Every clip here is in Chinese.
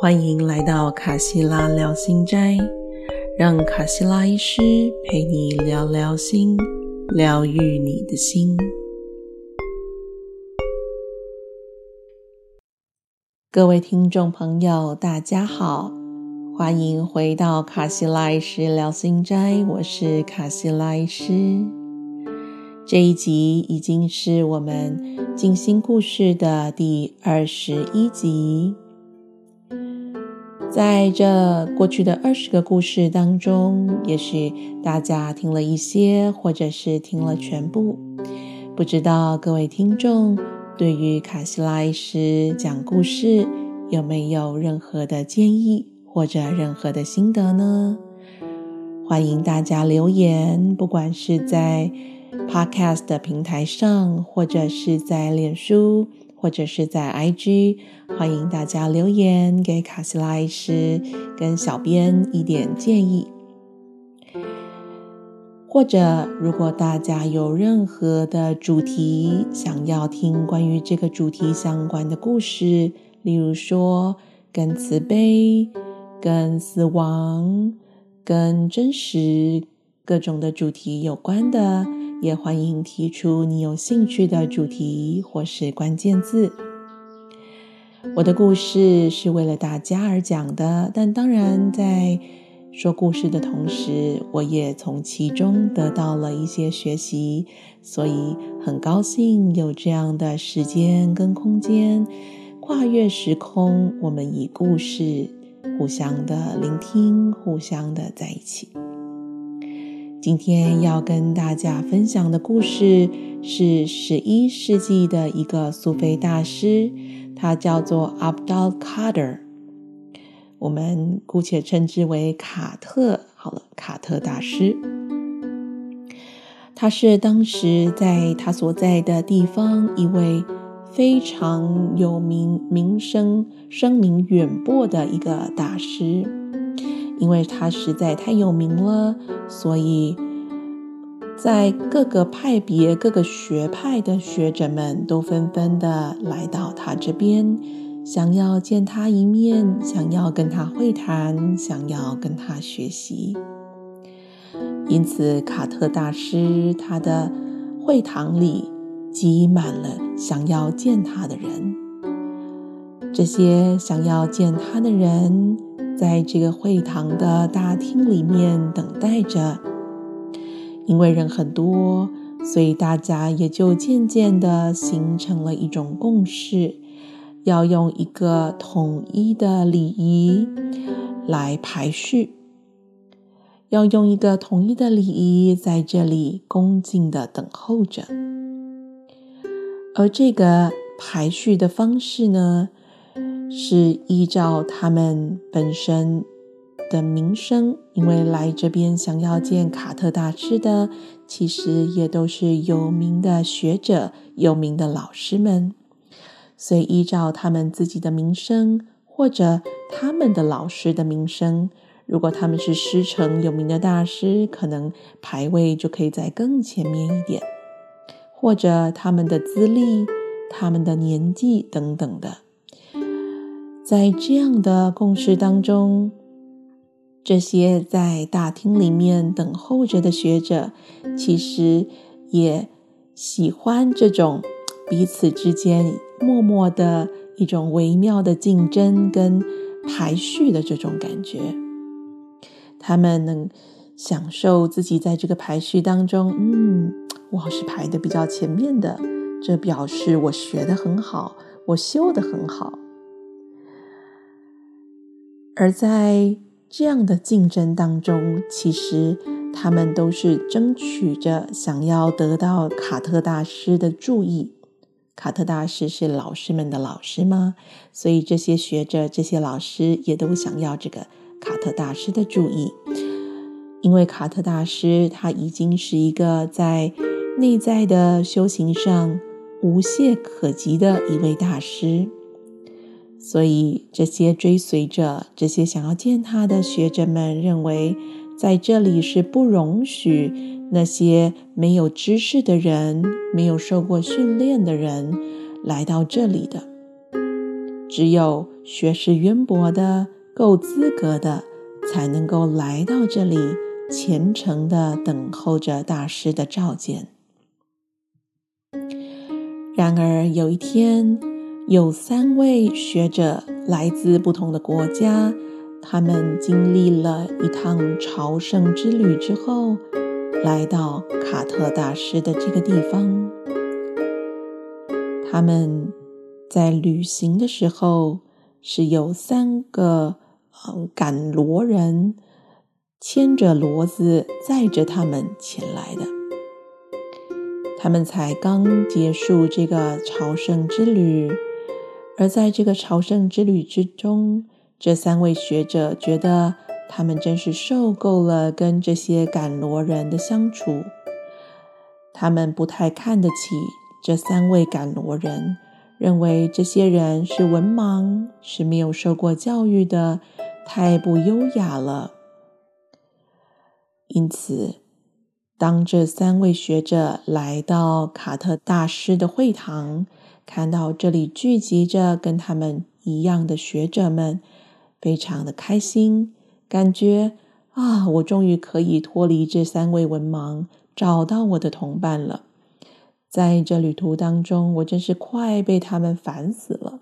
欢迎来到卡西拉聊心斋，让卡西拉医师陪你聊聊心，疗愈你的心。各位听众朋友，大家好，欢迎回到卡西拉医师聊心斋，我是卡西拉医师。这一集已经是我们静心故事的第21集。在这过去的20个故事当中，也许大家听了一些，或者是听了全部。不知道各位听众对于卡西拉医师讲故事有没有任何的建议或者任何的心得呢？欢迎大家留言，不管是在 Podcast 的平台上，或者是在脸书，或者是在 IG， 欢迎大家留言给卡西拉医师跟小编一点建议。或者如果大家有任何的主题想要听关于这个主题相关的故事，例如说跟慈悲、跟死亡、跟真实各种的主题有关的，也欢迎提出你有兴趣的主题或是关键字。我的故事是为了大家而讲的，但当然在说故事的同时，我也从其中得到了一些学习，所以很高兴有这样的时间跟空间，跨越时空，我们以故事互相的聆听，互相的在一起。今天要跟大家分享的故事是11世纪的一个苏菲大师，他叫做 Abdul-Qadir， 我们姑且称之为卡特好了，卡特大师。他是当时在他所在的地方一位非常有名、声名远播的一个大师。因为他实在太有名了，所以在各个派别、各个学派的学者们都纷纷的来到他这边，想要见他一面，想要跟他会谈，想要跟他学习。因此，卡特大师他的会堂里挤满了想要见他的人。这些想要见他的人在这个会堂的大厅里面等待着，因为人很多，所以大家也就渐渐地形成了一种共识，要用一个统一的礼仪来排序，要用一个统一的礼仪在这里恭敬地等候着。而这个排序的方式呢，是依照他们本身的名声，因为来这边想要见卡特大师的，其实也都是有名的学者、有名的老师们，所以依照他们自己的名声，或者他们的老师的名声，如果他们是师承有名的大师，可能排位就可以在更前面一点，或者他们的资历、他们的年纪等等的。在这样的共识当中，这些在大厅里面等候着的学者，其实也喜欢这种彼此之间默默的一种微妙的竞争跟排序的这种感觉。他们能享受自己在这个排序当中，我是排的比较前面的，这表示我学得很好，我修得很好。而在这样的竞争当中，其实他们都是争取着想要得到卡特大师的注意。卡特大师是老师们的老师嘛，所以这些学者、这些老师也都想要这个卡特大师的注意。因为卡特大师他已经是一个在内在的修行上无懈可击的一位大师，所以这些追随者、这些想要见他的学者们认为，在这里是不容许那些没有知识的人、没有受过训练的人来到这里的。只有学识渊博的、够资格的，才能够来到这里，虔诚地等候着大师的召见。然而有一天，有3位学者来自不同的国家，他们经历了一趟朝圣之旅之后，来到卡特大师的这个地方。他们在旅行的时候，是由3个赶骡人牵着骡子载着他们前来的。他们才刚结束这个朝圣之旅，而在这个朝圣之旅之中，这3位学者觉得他们真是受够了跟这些赶骡人的相处。他们不太看得起这3位赶骡人，认为这些人是文盲，是没有受过教育的，太不优雅了。因此，当这3位学者来到卡特大师的会堂，看到这里聚集着跟他们一样的学者们，非常的开心，感觉我终于可以脱离这3位文盲，找到我的同伴了。在这旅途当中，我真是快被他们烦死了。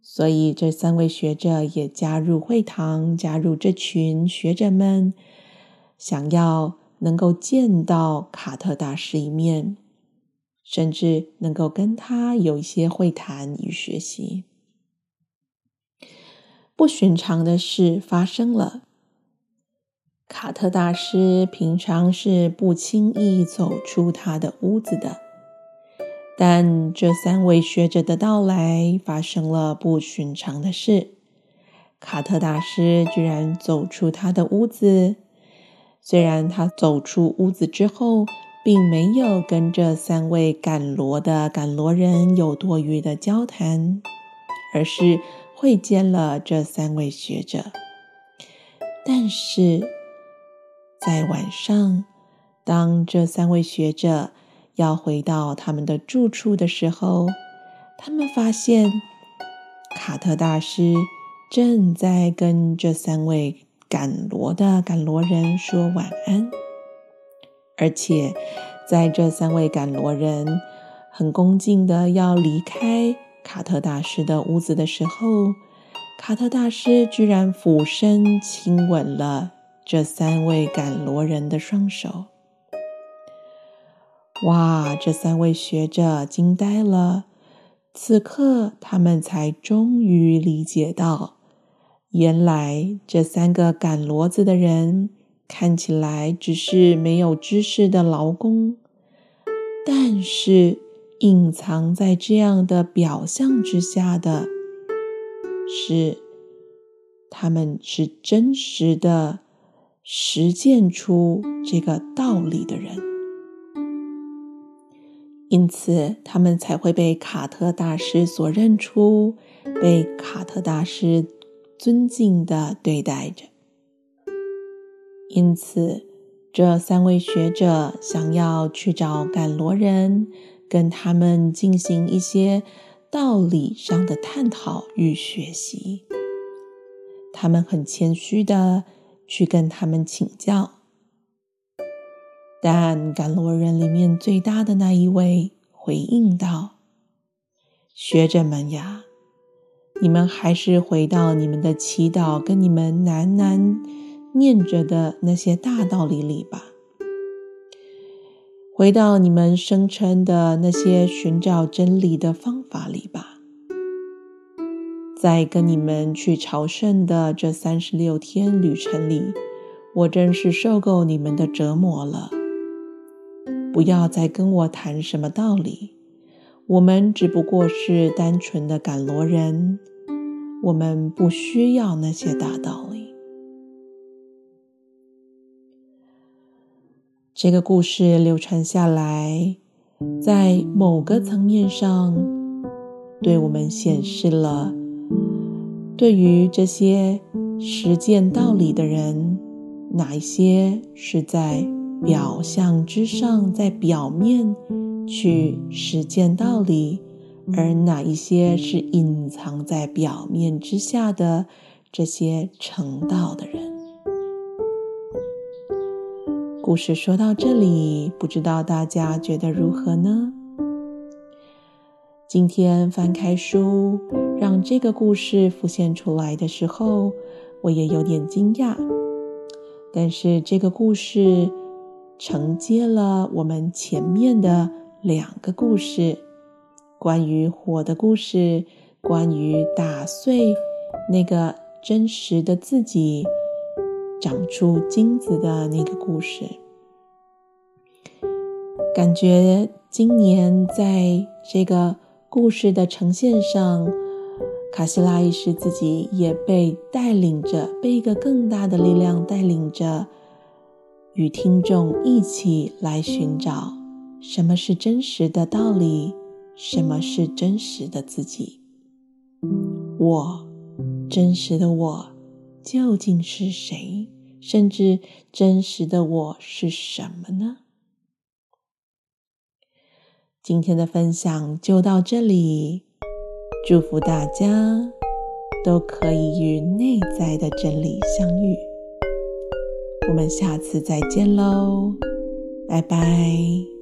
所以这3位学者也加入会堂，加入这群学者们，想要能够见到卡特大师一面，甚至能够跟他有一些会谈与学习。不寻常的事发生了。卡特大师平常是不轻易走出他的屋子的，但这3位学者的到来发生了不寻常的事。卡特大师居然走出他的屋子，虽然他走出屋子之后，并没有跟这3位赶骡的赶骡人有多余的交谈，而是会见了这3位学者。但是在晚上，当这3位学者要回到他们的住处的时候，他们发现卡特大师正在跟这3位赶骡的赶骡人说晚安，而且在这3位赶骡人很恭敬的要离开卡特大师的屋子的时候，卡特大师居然俯身亲吻了这3位赶骡人的双手。哇，这3位学者惊呆了，此刻他们才终于理解到，原来这3个赶骡子的人看起来只是没有知识的劳工，但是隐藏在这样的表象之下的是，他们是真实的实践出这个道理的人。因此他们才会被卡特大师所认出，被卡特大师尊敬地对待着。因此这3位学者想要去找赶骡人，跟他们进行一些道理上的探讨与学习。他们很谦虚地去跟他们请教，但赶骡人里面最大的那一位回应道：学者们呀，你们还是回到你们的祈祷跟你们喃喃念着的那些大道理里吧，回到你们声称的那些寻找真理的方法里吧。在跟你们去朝圣的这36天旅程里，我真是受够你们的折磨了。不要再跟我谈什么道理，我们只不过是单纯的赶骡人，我们不需要那些大道理。这个故事流传下来，在某个层面上，对我们显示了对于这些实践道理的人，哪一些是在表象之上，在表面去实践道理，而哪一些是隐藏在表面之下的这些成道的人。故事说到这里，不知道大家觉得如何呢？今天翻开书，让这个故事浮现出来的时候，我也有点惊讶。但是这个故事承接了我们前面的2个故事，关于火的故事，关于打碎那个真实的自己长出金子的那个故事。感觉今年在这个故事的呈现上，卡西拉医师自己也被带领着，被一个更大的力量带领着，与听众一起来寻找什么是真实的道理，什么是真实的自己。我，真实的我究竟是谁？甚至真实的我是什么呢？今天的分享就到这里，祝福大家都可以与内在的真理相遇。我们下次再见喽，拜拜。